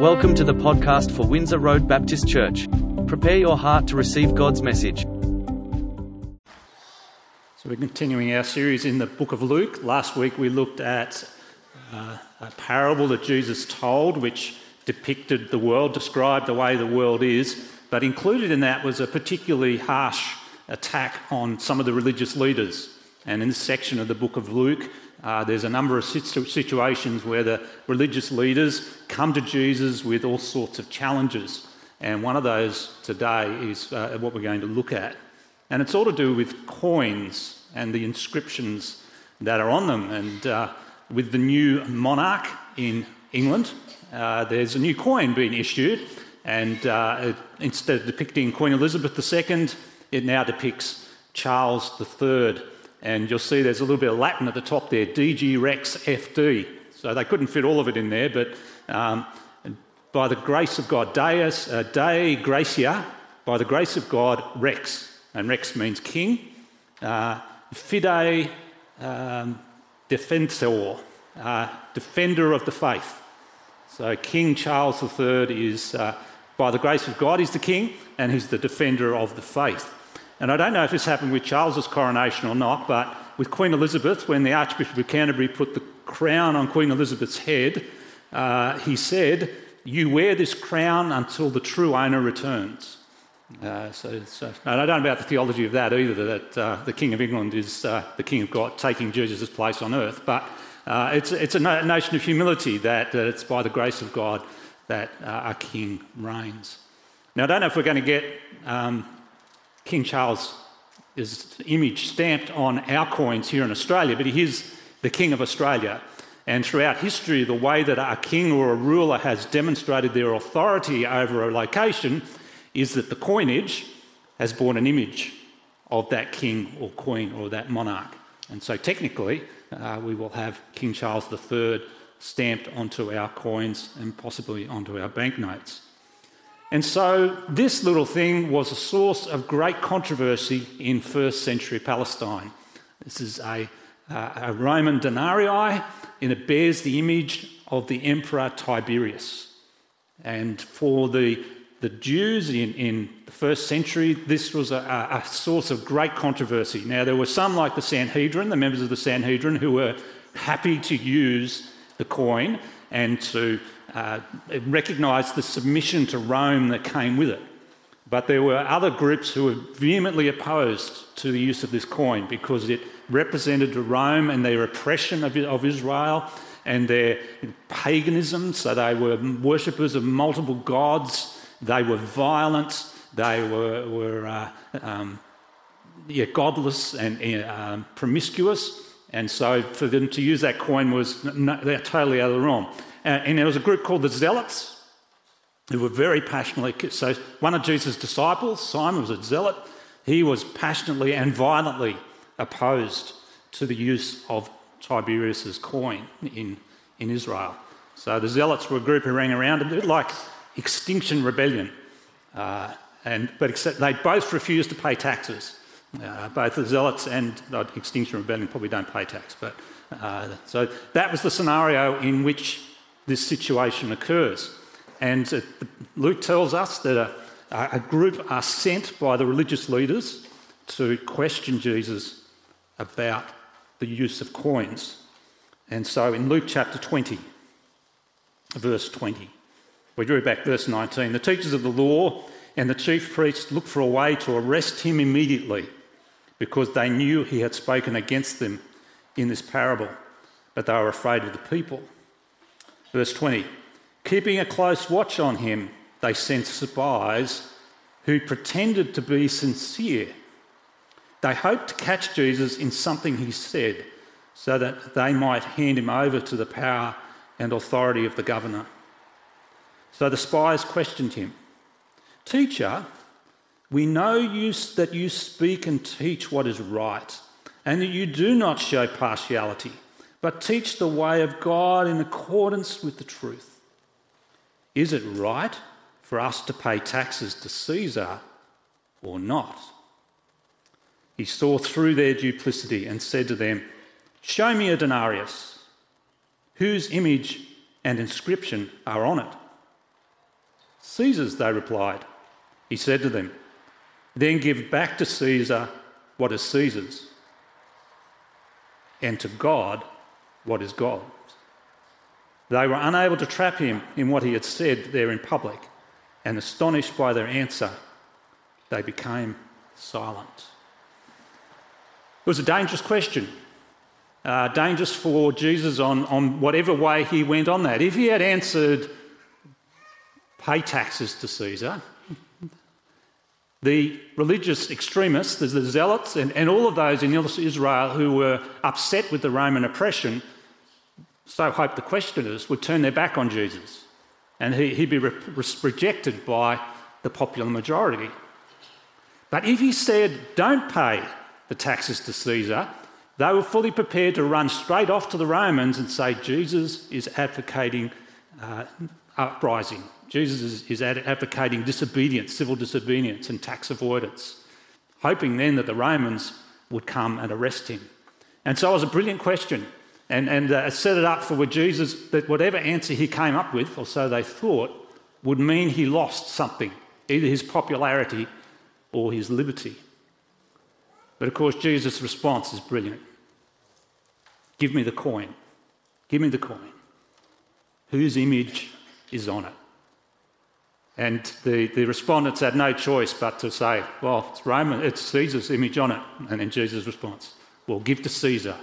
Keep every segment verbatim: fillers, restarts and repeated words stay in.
Welcome to the podcast for Windsor Road Baptist Church. Prepare your heart to receive God's message. So we're continuing our series in the book of Luke. Last week we looked at uh, a parable that Jesus told, which depicted the world, described the way the world is, but included in that was a particularly harsh attack on some of the religious leaders. And in this section of the book of Luke, Uh, there's a number of situations where the religious leaders come to Jesus with all sorts of challenges. And one of those today is uh, what we're going to look at. And it's all to do with coins and the inscriptions that are on them. And uh, with the new monarch in England, uh, there's a new coin being issued. And uh, it, instead of depicting Queen Elizabeth the Second, it now depicts Charles the Third. And you'll see there's a little bit of Latin at the top there, D G Rex F D. So they couldn't fit all of it in there, but um, by the grace of God, Deus, uh, Dei Gratia, by the grace of God, Rex. And Rex means king. Uh, Fidei, um, Defensor, uh, defender of the faith. So King Charles the Third is, uh, by the grace of God, he's the king, and he's the defender of the faith. And I don't know if this happened with Charles's coronation or not, but with Queen Elizabeth, when the Archbishop of Canterbury put the crown on Queen Elizabeth's head, uh, he said, "You wear this crown until the true owner returns." Uh, so, so and I don't know about the theology of that either, that uh, the King of England is uh, the King of God, taking Jesus' place on earth. But uh, it's, it's a notion of humility that, that it's by the grace of God that uh, our King reigns. Now, I don't know if we're going to get... Um, King Charles' image stamped on our coins here in Australia, but he is the King of Australia. And throughout history, the way that a king or a ruler has demonstrated their authority over a location is that the coinage has borne an image of that king or queen or that monarch. And so technically, uh, we will have King Charles the Third stamped onto our coins and possibly onto our banknotes. And so this little thing was a source of great controversy in first century Palestine. This is a, uh, a Roman denarii, and it bears the image of the Emperor Tiberius. And for the, the Jews in, in the first century, this was a, a source of great controversy. Now, there were some like the Sanhedrin, the members of the Sanhedrin, who were happy to use the coin and to... Uh, it recognised the submission to Rome that came with it. But there were other groups who were vehemently opposed to the use of this coin because it represented Rome and their oppression of, of Israel and their paganism. So they were worshippers of multiple gods. They were violent. They were, were uh, um, yeah, godless and uh, promiscuous. And so for them to use that coin was no, they're totally out of the realm. And there was a group called the Zealots who were very passionately... So one of Jesus' disciples, Simon, was a zealot. He was passionately and violently opposed to the use of Tiberius's coin in, in Israel. So the Zealots were a group who ran around a bit like Extinction Rebellion. Uh, and But except they both refused to pay taxes. Uh, both the Zealots and uh, Extinction Rebellion probably don't pay tax. But uh, so that was the scenario in which... this situation occurs. And uh, Luke tells us that a, a group are sent by the religious leaders to question Jesus about the use of coins. And so in Luke chapter twenty, verse twenty, we drew back verse nineteen, "The teachers of the law and the chief priests looked for a way to arrest him immediately because they knew he had spoken against them in this parable, but they were afraid of the people." Verse twenty, "Keeping a close watch on him, they sent spies who pretended to be sincere. They hoped to catch Jesus in something he said so that they might hand him over to the power and authority of the governor. So the spies questioned him. 'Teacher, we know you, that you speak and teach what is right and that you do not show partiality, but teach the way of God in accordance with the truth. Is it right for us to pay taxes to Caesar or not?' He saw through their duplicity and said to them, 'Show me a denarius. Whose image and inscription are on it?' "Caesar's," they replied. He said to them, "Then give back to Caesar what is Caesar's, and to God what is God's." They were unable to trap him in what he had said there in public, and astonished by their answer, they became silent. It was a dangerous question, uh, dangerous for Jesus on, on whatever way he went on that. If he had answered, "Pay taxes to Caesar," the religious extremists, the Zealots, and, and all of those in Israel who were upset with the Roman oppression, so hoped the questioners, would turn their back on Jesus, and he, he'd be re- rejected by the popular majority. But if he said, "Don't pay the taxes to Caesar," they were fully prepared to run straight off to the Romans and say, "Jesus is advocating uh, uprising. Jesus is, is advocating disobedience, civil disobedience and tax avoidance," hoping then that the Romans would come and arrest him. And so it was a brilliant question, and, and uh, set it up for where Jesus, that whatever answer he came up with, or so they thought, would mean he lost something, either his popularity or his liberty. But of course, Jesus' response is brilliant. "Give me the coin. Give me the coin. Whose image is on it?" And the, the respondents had no choice but to say, "Well, it's Roman, it's Caesar's image on it." And then Jesus' response, "Well, give to Caesar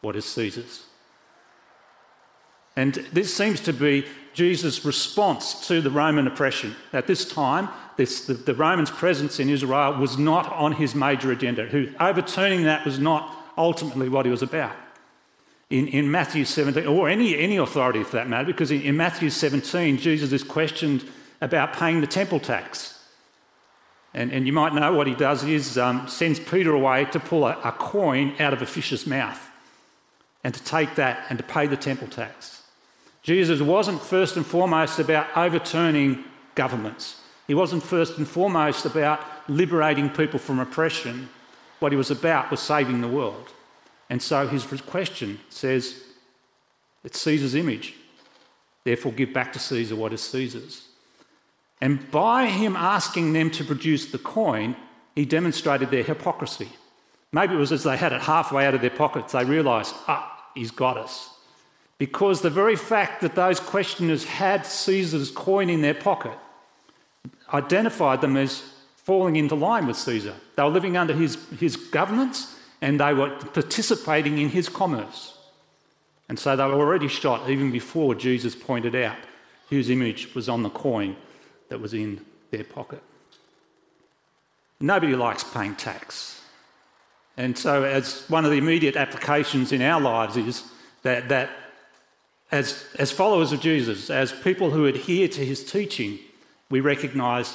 what is Caesar's." And this seems to be Jesus' response to the Roman oppression. At this time, this, the, the Romans' presence in Israel was not on his major agenda. Who, overturning that was not ultimately what he was about. In, in Matthew seventeen, or any, any authority for that matter, because in, in Matthew seventeen, Jesus is questioned about paying the temple tax. And, and you might know what he does is um, sends Peter away to pull a, a coin out of a fish's mouth and to take that and to pay the temple tax. Jesus wasn't first and foremost about overturning governments. He wasn't first and foremost about liberating people from oppression. What he was about was saving the world. And so his question says, "It's Caesar's image. Therefore give back to Caesar what is Caesar's." And by him asking them to produce the coin, he demonstrated their hypocrisy. Maybe it was as they had it halfway out of their pockets, they realised, ah, he's got us. Because the very fact that those questioners had Caesar's coin in their pocket identified them as falling into line with Caesar. They were living under his, his governance, and they were participating in his commerce. And so they were already shot even before Jesus pointed out whose image was on the coin that was in their pocket. Nobody likes paying tax. And so as one of the immediate applications in our lives is that, that as, as followers of Jesus, as people who adhere to his teaching, we recognise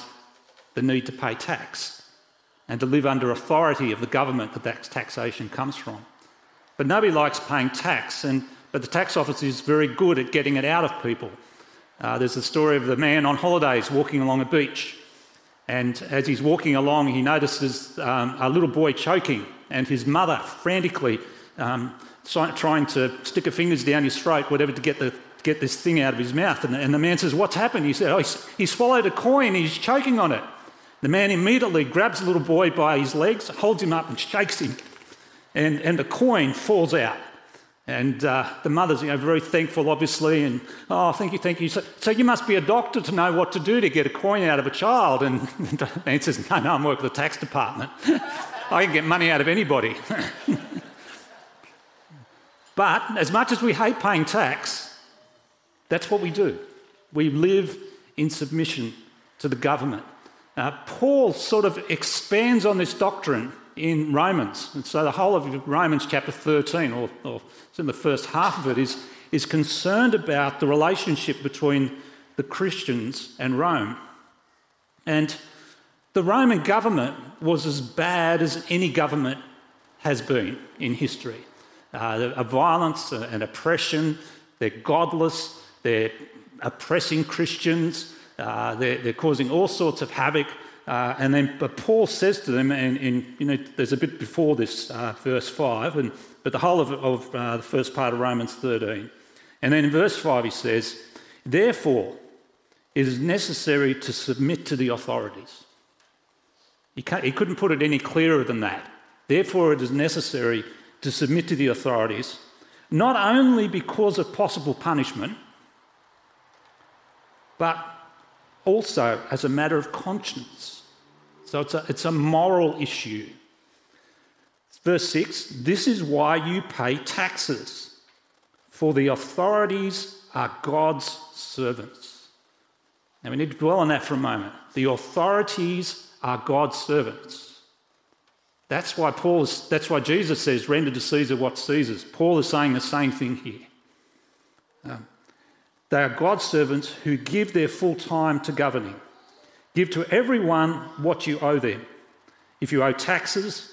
the need to pay tax and to live under authority of the government that that taxation comes from. But nobody likes paying tax, and but the tax office is very good at getting it out of people. Uh, there's the story of the man on holidays walking along a beach, and as he's walking along he notices um, a little boy choking, and his mother frantically um, trying to stick her fingers down his throat, whatever, to get the get this thing out of his mouth. And the, and the man says, "What's happened?" He said, "Oh, he, he swallowed a coin, he's choking on it." The man immediately grabs the little boy by his legs, holds him up and shakes him, and, and the coin falls out. And uh, the mother's, you know, very thankful, obviously, and, "Oh, thank you, thank you. So, so you must be a doctor to know what to do to get a coin out of a child." And the man says, no, no, I'm working for the tax department. I can get money out of anybody. But as much as we hate paying tax, that's what we do. We live in submission to the government. Uh, Paul sort of expands on this doctrine in Romans, and so the whole of Romans chapter thirteen, or, or in the first half of it, is, is concerned about the relationship between the Christians and Rome. And the Roman government was as bad as any government has been in history. Uh, a violence and oppression, they're godless, they're oppressing Christians, uh, they're, they're causing all sorts of havoc. Uh, and then but Paul says to them, and, and you know, there's a bit before this, uh, verse five, and but the whole of, of uh, the first part of Romans thirteen. And then in verse five he says, "Therefore, it is necessary to submit to the authorities. He, can't, he couldn't put it any clearer than that. Therefore, it is necessary to submit to the authorities, not only because of possible punishment, but also as a matter of conscience. So it's a, it's a moral issue. Verse six, this is why you pay taxes, for the authorities are God's servants. Now we need to dwell on that for a moment. The authorities are God's servants. That's why Paul is, that's why Jesus says, render to Caesar what's Caesar's. Paul is saying the same thing here. Um, they are God's servants who give their full time to governing. Give to everyone what you owe them. If you owe taxes,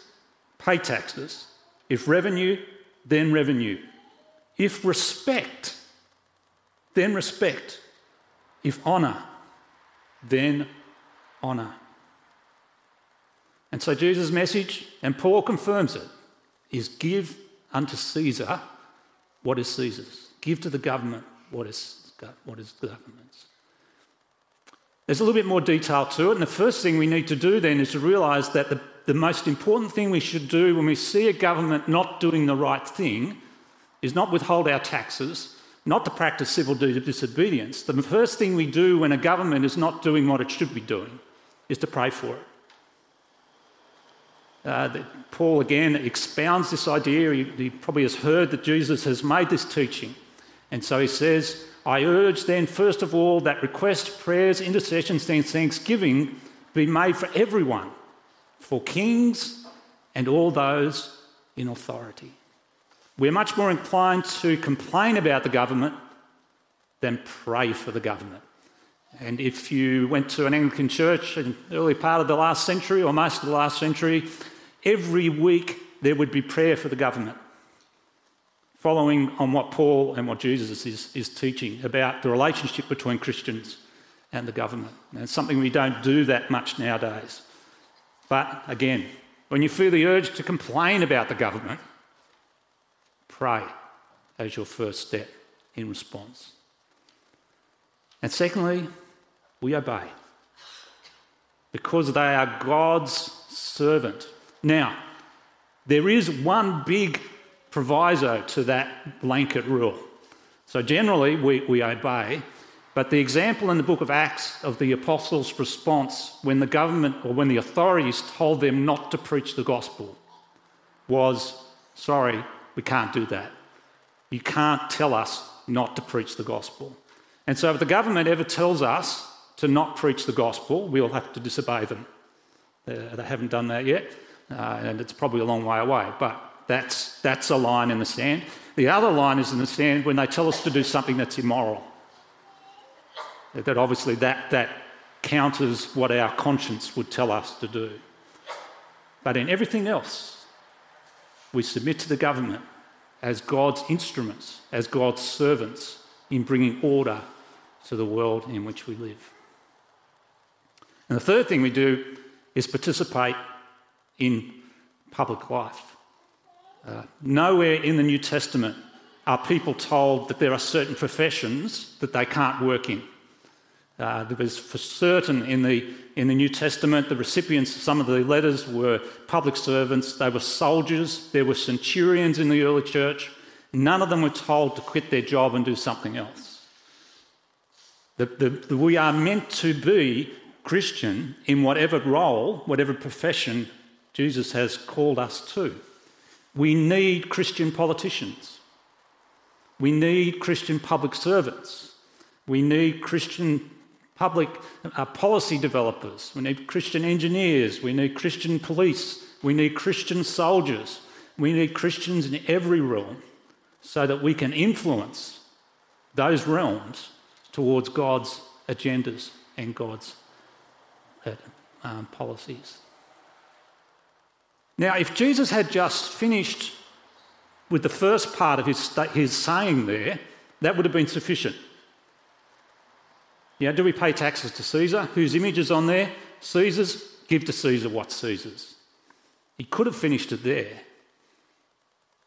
pay taxes. If revenue, then revenue. If respect, then respect. If honour, then honour. And so Jesus' message, and Paul confirms it, is give unto Caesar what is Caesar's. Give to the government what is, what is the government's. There's a little bit more detail to it, and the first thing we need to do then is to realise that the, the most important thing we should do when we see a government not doing the right thing is not withhold our taxes, not to practice civil disobedience. The first thing we do when a government is not doing what it should be doing is to pray for it. Uh, Paul again expounds this idea. He, he probably has heard that Jesus has made this teaching, and so he says, I urge then, first of all, that requests, prayers, intercessions, and thanksgiving be made for everyone, for kings and all those in authority. We're much more inclined to complain about the government than pray for the government. And if you went to an Anglican church in the early part of the last century, or most of the last century, every week there would be prayer for the government, following on what Paul and what Jesus is, is teaching about the relationship between Christians and the government. And it's something we don't do that much nowadays. But again, when you feel the urge to complain about the government, pray as your first step in response. And secondly, we obey, because they are God's servant. Now, there is one big proviso to that blanket rule. So generally we, we obey, but the example in the book of Acts of the apostles' response when the government or when the authorities told them not to preach the gospel was, sorry, we can't do that. You can't tell us not to preach the gospel. And so if the government ever tells us to not preach the gospel, we'll have to disobey them. Uh, they haven't done that yet, uh, and it's probably a long way away, but That's that's a line in the sand. The other line is in the sand when they tell us to do something that's immoral. That obviously that, that counters what our conscience would tell us to do. But in everything else, we submit to the government as God's instruments, as God's servants in bringing order to the world in which we live. And the third thing we do is participate in public life. Uh, nowhere in the New Testament are people told that there are certain professions that they can't work in. Uh, there was for certain in the in the New Testament, the recipients of some of the letters were public servants, they were soldiers, there were centurions in the early church. None of them were told to quit their job and do something else. The, the, the, we are meant to be Christian in whatever role, whatever profession Jesus has called us to. We need Christian politicians. We need Christian public servants. We need Christian public uh, policy developers. We need Christian engineers. We need Christian police. We need Christian soldiers. We need Christians in every realm so that we can influence those realms towards God's agendas and God's uh, um, policies. Now, if Jesus had just finished with the first part of his, his saying there, that would have been sufficient. Yeah, do we pay taxes to Caesar? Whose image is on there? Caesar's. Give to Caesar what's Caesar's. He could have finished it there,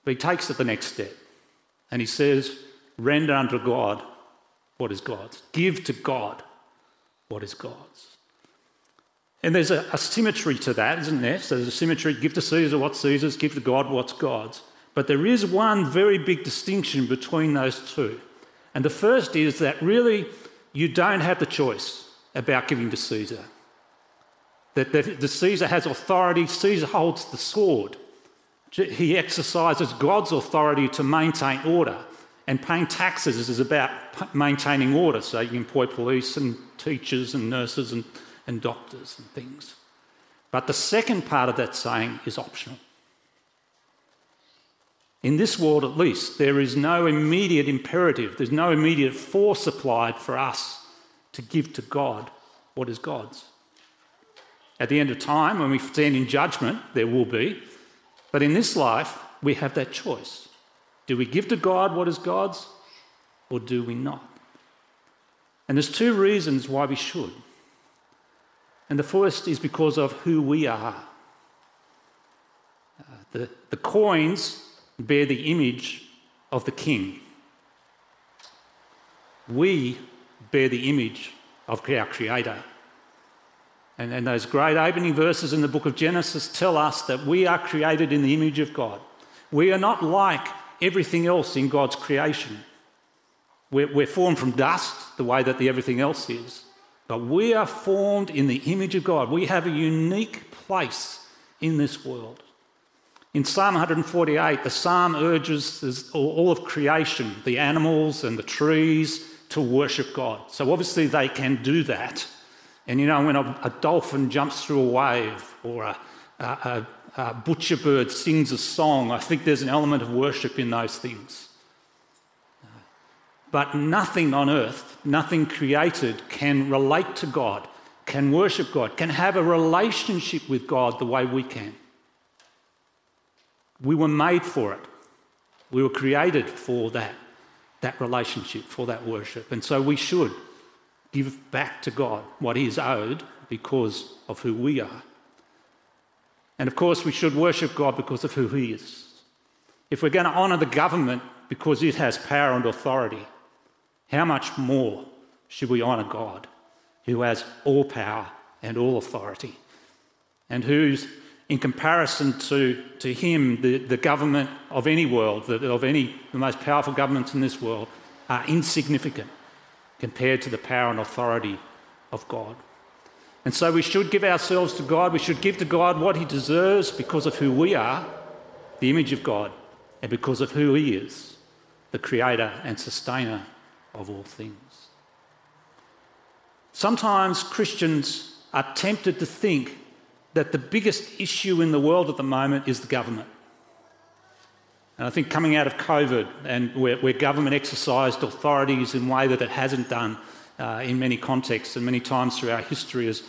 but he takes it the next step, and he says, render unto God what is God's. Give to God what is God's. And there's a, a symmetry to that, isn't there? So there's a symmetry, give to Caesar what's Caesar's, give to God what's God's. But there is one very big distinction between those two. And the first is that really you don't have the choice about giving to Caesar. That the, the Caesar has authority, Caesar holds the sword. He exercises God's authority to maintain order. And paying taxes is about maintaining order. So you employ police and teachers and nurses and and doctors and things. But the second part of that saying is optional. In this world, at least, there is no immediate imperative, there's no immediate force applied for us to give to God what is God's. At the end of time, when we stand in judgment, there will be. But in this life, we have that choice. Do we give to God what is God's, or do we not? And there's two reasons why we should. And the first is because of who we are. Uh, the, the coins bear the image of the king. We bear the image of our Creator. And, and those great opening verses in the book of Genesis tell us that we are created in the image of God. We are not like everything else in God's creation. We're, we're formed from dust, the way that the everything else is. But we are formed in the image of God. We have a unique place in this world. In Psalm one forty-eight, the psalm urges all of creation, the animals and the trees, to worship God. So obviously they can do that. And you know, when a, a dolphin jumps through a wave or a, a, a butcher bird sings a song, I think there's an element of worship in those things. But nothing on earth, nothing created can relate to God, can worship God, can have a relationship with God the way we can. We were made for it. We were created for that, that relationship, for that worship. And so we should give back to God what he is owed because of who we are. And of course, we should worship God because of who he is. If we're going to honour the government because it has power and authority, how much more should we honour God, who has all power and all authority, and who's, in comparison to, to him, the, the government of any world, the, of any the most powerful governments in this world, are insignificant compared to the power and authority of God. And so we should give ourselves to God. We should give to God what he deserves because of who we are, the image of God, and because of who he is, the creator and sustainer of all things. Sometimes Christians are tempted to think that the biggest issue in the world at the moment is the government. And I think coming out of COVID and where, where government exercised authorities in a way that it hasn't done uh, in many contexts and many times through our history has,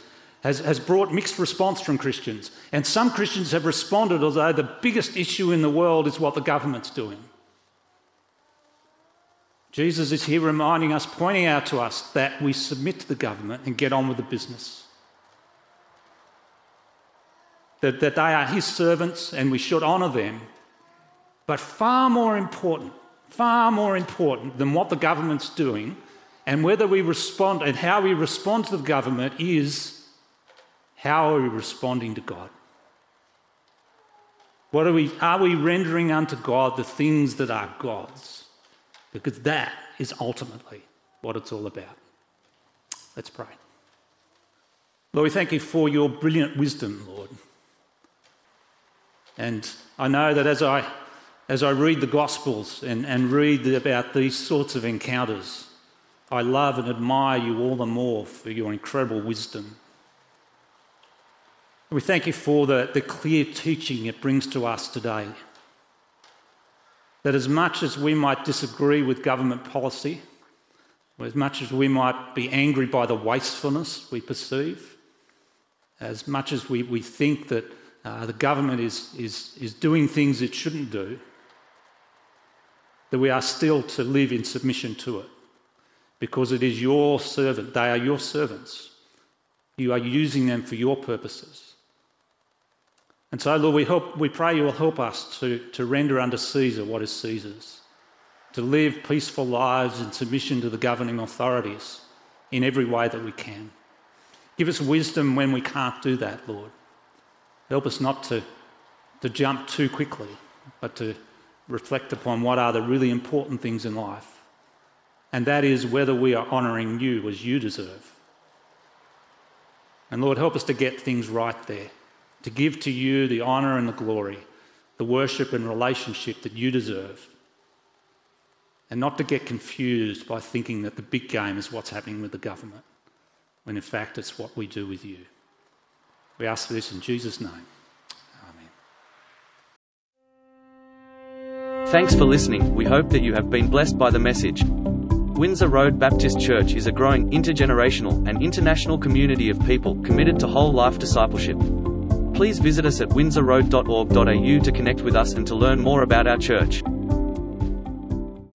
has, has brought mixed response from Christians. And some Christians have responded as though the biggest issue in the world is what the government's doing. Jesus is here reminding us, pointing out to us that we submit to the government and get on with the business. That, that they are his servants and we should honour them. But far more important, far more important than what the government's doing and whether we respond and how we respond to the government is how are we responding to God? What are we, are we rendering unto God the things that are God's? Because that is ultimately what it's all about. Let's pray. Lord, we thank you for your brilliant wisdom, Lord. And I know that as I as I read the Gospels and, and read about these sorts of encounters, I love and admire you all the more for your incredible wisdom. We thank you for the, the clear teaching it brings to us today. That as much as we might disagree with government policy, as much as we might be angry by the wastefulness we perceive, as much as we, we think that uh, the government is, is, is doing things it shouldn't do, that we are still to live in submission to it because it is your servant. They are your servants. You are using them for your purposes. And so, Lord, we, hope, we pray you will help us to, to render unto Caesar what is Caesar's, to live peaceful lives in submission to the governing authorities in every way that we can. Give us wisdom when we can't do that, Lord. Help us not to, to jump too quickly, but to reflect upon what are the really important things in life. And that is whether we are honouring you as you deserve. And Lord, help us to get things right there, to give to you the honour and the glory, the worship and relationship that you deserve, and not to get confused by thinking that the big game is what's happening with the government, when in fact it's what we do with you. We ask for this in Jesus' name. Amen. Thanks for listening. We hope that you have been blessed by the message. Windsor Road Baptist Church is a growing, intergenerational, and international community of people committed to whole-life discipleship. Please visit us at windsor road dot org dot a u to connect with us and to learn more about our church.